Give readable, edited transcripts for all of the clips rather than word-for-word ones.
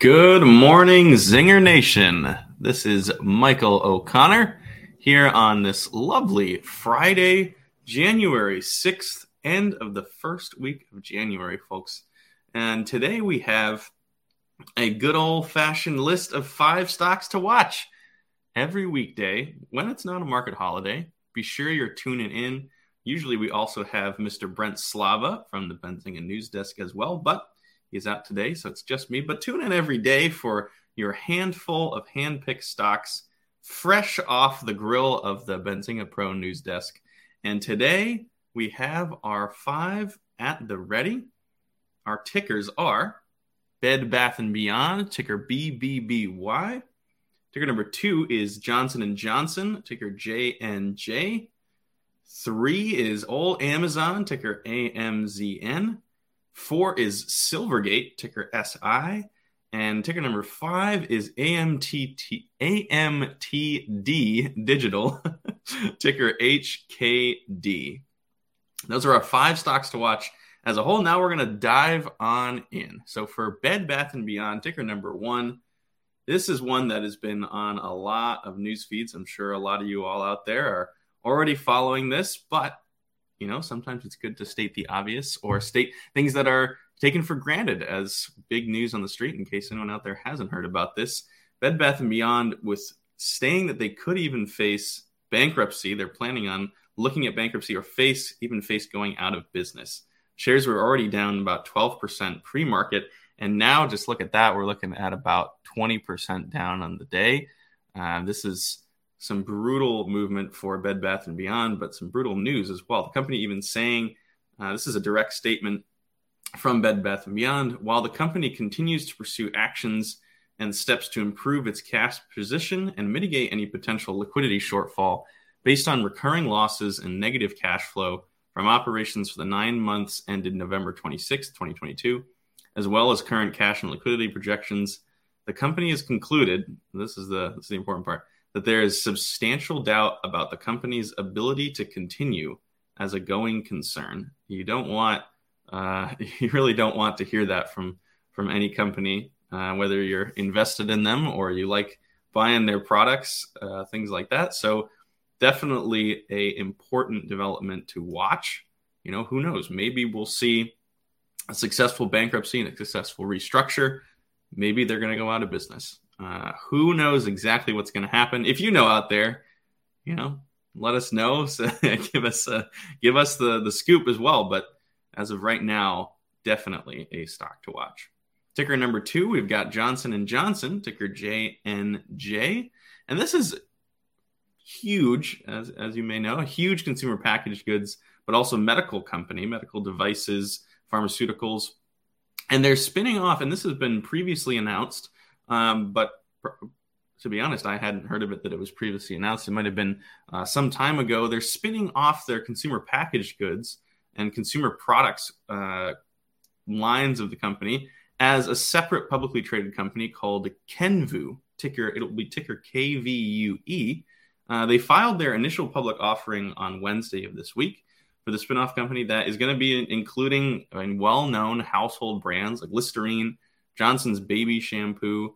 Good morning, Zinger Nation. This is Michael O'Connor here on this lovely Friday, January 6th, end of the first week of January, folks. And today we have a good old-fashioned list of 5 stocks to watch every weekday. When it's not a market holiday, be sure you're tuning in. Usually we also have Mr. Brent Slava from the Benzinga News Desk as well, but he's out today, so it's just me. But tune in every day for your handful of hand-picked stocks fresh off the grill of the Benzinga Pro News Desk. And today, we have our 5 at the ready. Our tickers are Bed Bath & Beyond, ticker BBBY. Ticker number 2 is Johnson & Johnson, ticker JNJ. 3 is old Amazon, ticker AMZN. 4 is Silvergate, ticker SI, and ticker number 5 is AMTD Digital, ticker HKD. Those are our 5 stocks to watch as a whole. Now we're going to dive on in. So for Bed Bath & Beyond, ticker number 1, this is one that has been on a lot of news feeds. I'm sure a lot of you all out there are already following this, but you know, sometimes it's good to state the obvious or state things that are taken for granted as big news on the street in case anyone out there hasn't heard about this. Bed Bath & Beyond was saying that they could even face bankruptcy. They're planning on looking at bankruptcy or face going out of business. Shares were already down about 12% pre-market. And now just look at that. We're looking at about 20% down on the day. This is some brutal movement for Bed Bath & Beyond, but some brutal news as well. The company even saying, this is a direct statement from Bed Bath & Beyond, while the company continues to pursue actions and steps to improve its cash position and mitigate any potential liquidity shortfall based on recurring losses and negative cash flow from operations for the 9 months ended November 26, 2022, as well as current cash and liquidity projections, the company has concluded, this is the important part, that there is substantial doubt about the company's ability to continue as a going concern. You really don't want to hear that from any company, whether you're invested in them or you like buying their products, things like that. So definitely a important development to watch. You know, who knows? Maybe we'll see a successful bankruptcy and a successful restructure. Maybe they're going to go out of business. Who knows exactly what's going to happen? If you know out there, you know, let us know. So give us the scoop as well. But as of right now, definitely a stock to watch. Ticker number 2, we've got Johnson & Johnson, ticker JNJ. And this is huge, as you may know, a huge consumer packaged goods, but also medical company, medical devices, pharmaceuticals. And they're spinning off, and this has been previously announced, but to be honest, I hadn't heard of it that it was previously announced. It might have been some time ago. They're spinning off their consumer packaged goods and consumer products lines of the company as a separate publicly traded company called Kenvue. It'll be ticker KVUE. They filed their initial public offering on Wednesday of this week for the spinoff company that is going to be including well-known household brands like Listerine, Johnson's Baby Shampoo,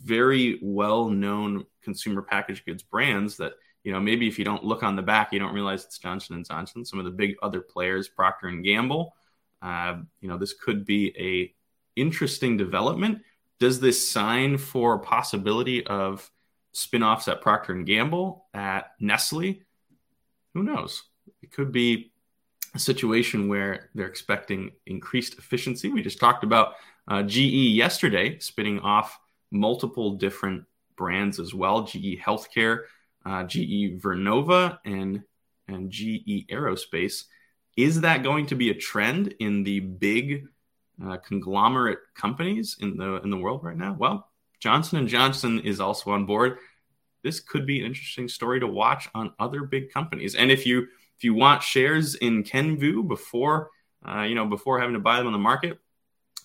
very well-known consumer packaged goods brands that, you know, maybe if you don't look on the back, you don't realize it's Johnson & Johnson. Some of the big other players, Procter & Gamble, you know, this could be a interesting development. Does this sign for possibility of spinoffs at Procter & Gamble, at Nestle? Who knows? It could be a situation where they're expecting increased efficiency. We just talked about GE yesterday spinning off multiple different brands as well. GE Healthcare, GE Vernova, and GE Aerospace. Is that going to be a trend in the big conglomerate companies in the world right now? Well, Johnson & Johnson is also on board. This could be an interesting story to watch on other big companies. And if you want shares in Kenvue before having to buy them on the market,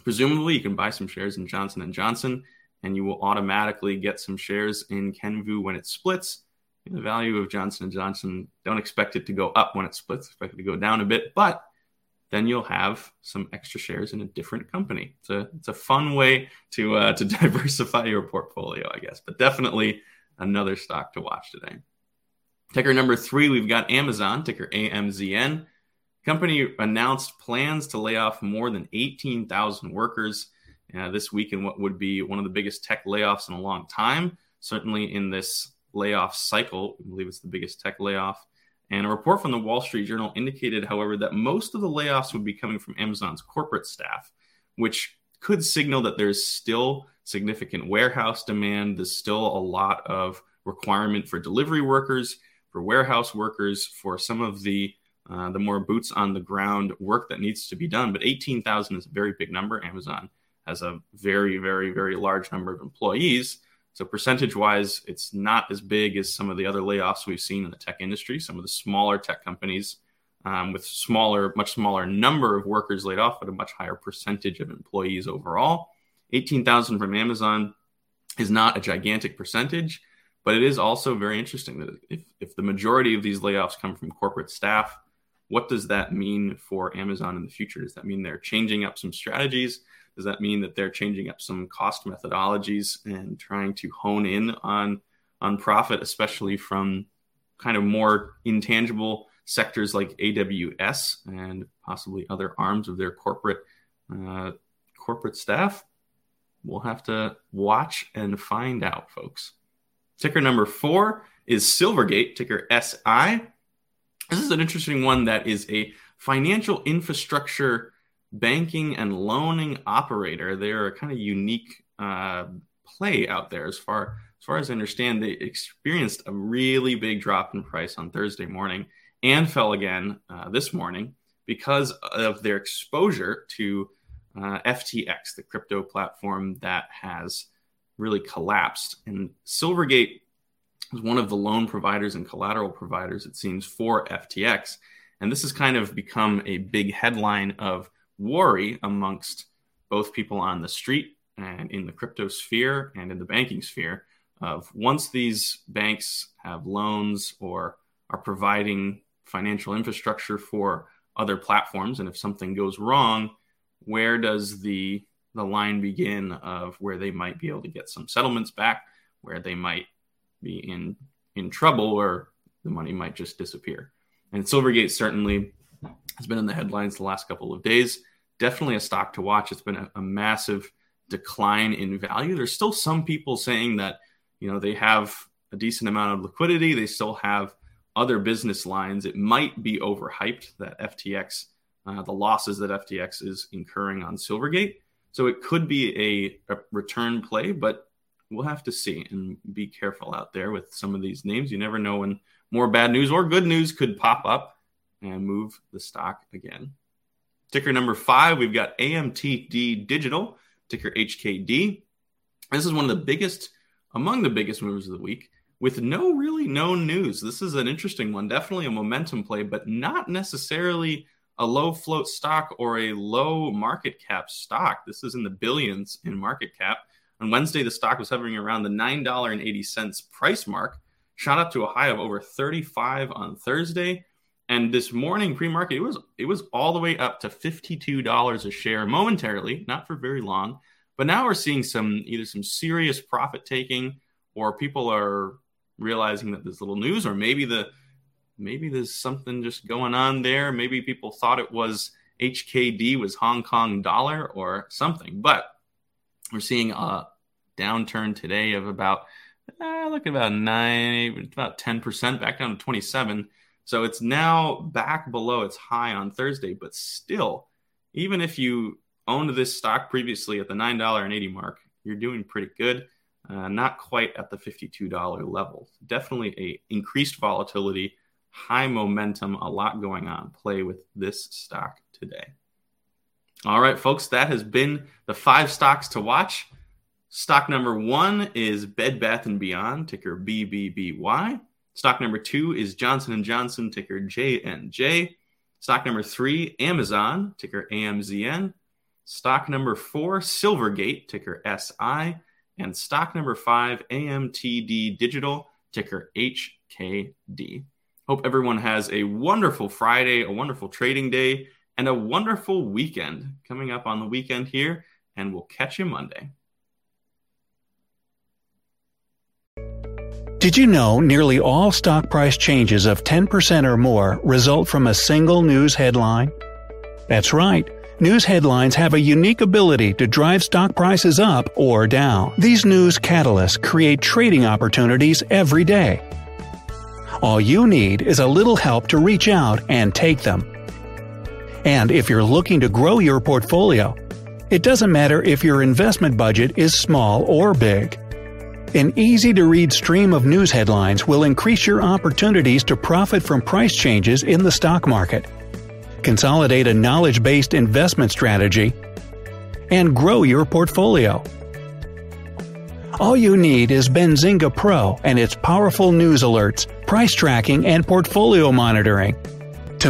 presumably you can buy some shares in Johnson & Johnson, and you will automatically get some shares in Kenvue when it splits. The value of Johnson & Johnson, don't expect it to go up when it splits, expect it to go down a bit, but then you'll have some extra shares in a different company. It's a fun way to diversify your portfolio, I guess. But definitely another stock to watch today. Ticker number 3, we've got Amazon, ticker AMZN. Company announced plans to lay off more than 18,000 workers this week in what would be one of the biggest tech layoffs in a long time. Certainly in this layoff cycle, we believe it's the biggest tech layoff. And a report from the Wall Street Journal indicated, however, that most of the layoffs would be coming from Amazon's corporate staff, which could signal that there's still significant warehouse demand. There's still a lot of requirement for delivery workers, for warehouse workers, for some of the more boots on the ground work that needs to be done. But 18,000 is a very big number. Amazon has a very, very, very large number of employees. So percentage-wise, it's not as big as some of the other layoffs we've seen in the tech industry. Some of the smaller tech companies with much smaller number of workers laid off, but a much higher percentage of employees overall. 18,000 from Amazon is not a gigantic percentage, but it is also very interesting that if the majority of these layoffs come from corporate staff, what does that mean for Amazon in the future? Does that mean they're changing up some strategies? Does that mean that they're changing up some cost methodologies and trying to hone in on profit, especially from kind of more intangible sectors like AWS and possibly other arms of their corporate staff? We'll have to watch and find out, folks. Ticker number 4 is Silvergate, ticker SI. This is an interesting one that is a financial infrastructure banking and loaning operator. They're a kind of unique play out there. As far as I understand, they experienced a really big drop in price on Thursday morning and fell again this morning because of their exposure to FTX, the crypto platform that has really collapsed. And Silvergate is one of the loan providers and collateral providers, it seems, for FTX. And this has kind of become a big headline of worry amongst both people on the street and in the crypto sphere and in the banking sphere of once these banks have loans or are providing financial infrastructure for other platforms, and if something goes wrong, where does the line begin of where they might be able to get some settlements back, where they might be in trouble, or the money might just disappear. And Silvergate certainly has been in the headlines the last couple of days. Definitely a stock to watch. It's been a massive decline in value. There's still some people saying that, you know, they have a decent amount of liquidity. They still have other business lines. It might be overhyped that FTX, the losses that FTX is incurring on Silvergate. So it could be a return play, but we'll have to see and be careful out there with some of these names. You never know when more bad news or good news could pop up and move the stock again. Ticker number 5, we've got AMTD Digital, ticker HKD. This is one of the biggest, among the biggest moves of the week with no really known news. This is an interesting one, definitely a momentum play, but not necessarily a low float stock or a low market cap stock. This is in the billions in market cap. On Wednesday, the stock was hovering around the $9.80 price mark, shot up to a high of over 35 on Thursday. And this morning, pre-market, it was all the way up to $52 a share momentarily, not for very long. But now we're seeing some serious profit taking, or people are realizing that there's little news, or maybe there's something just going on there. Maybe people thought it was HKD was Hong Kong dollar or something. But we're seeing a downturn today of about 10%, back down to 27. So it's now back below its high on Thursday, but still, even if you owned this stock previously at the $9.80 mark, you're doing pretty good, not quite at the $52 level. Definitely a increased volatility, high momentum, a lot going on. Play with this stock today. All right, folks, that has been the 5 stocks to watch. Stock number 1 is Bed Bath & Beyond, ticker BBBY. Stock number 2 is Johnson & Johnson, ticker JNJ. Stock number 3, Amazon, ticker AMZN. Stock number 4, Silvergate, ticker SI. And stock number 5, AMTD Digital, ticker HKD. Hope everyone has a wonderful Friday, a wonderful trading day, and a wonderful weekend coming up on the weekend here, and we'll catch you Monday. Did you know nearly all stock price changes of 10% or more result from a single news headline? That's right. News headlines have a unique ability to drive stock prices up or down. These news catalysts create trading opportunities every day. All you need is a little help to reach out and take them. And if you're looking to grow your portfolio, it doesn't matter if your investment budget is small or big. An easy-to-read stream of news headlines will increase your opportunities to profit from price changes in the stock market, consolidate a knowledge-based investment strategy, and grow your portfolio. All you need is Benzinga Pro and its powerful news alerts, price tracking, and portfolio monitoring to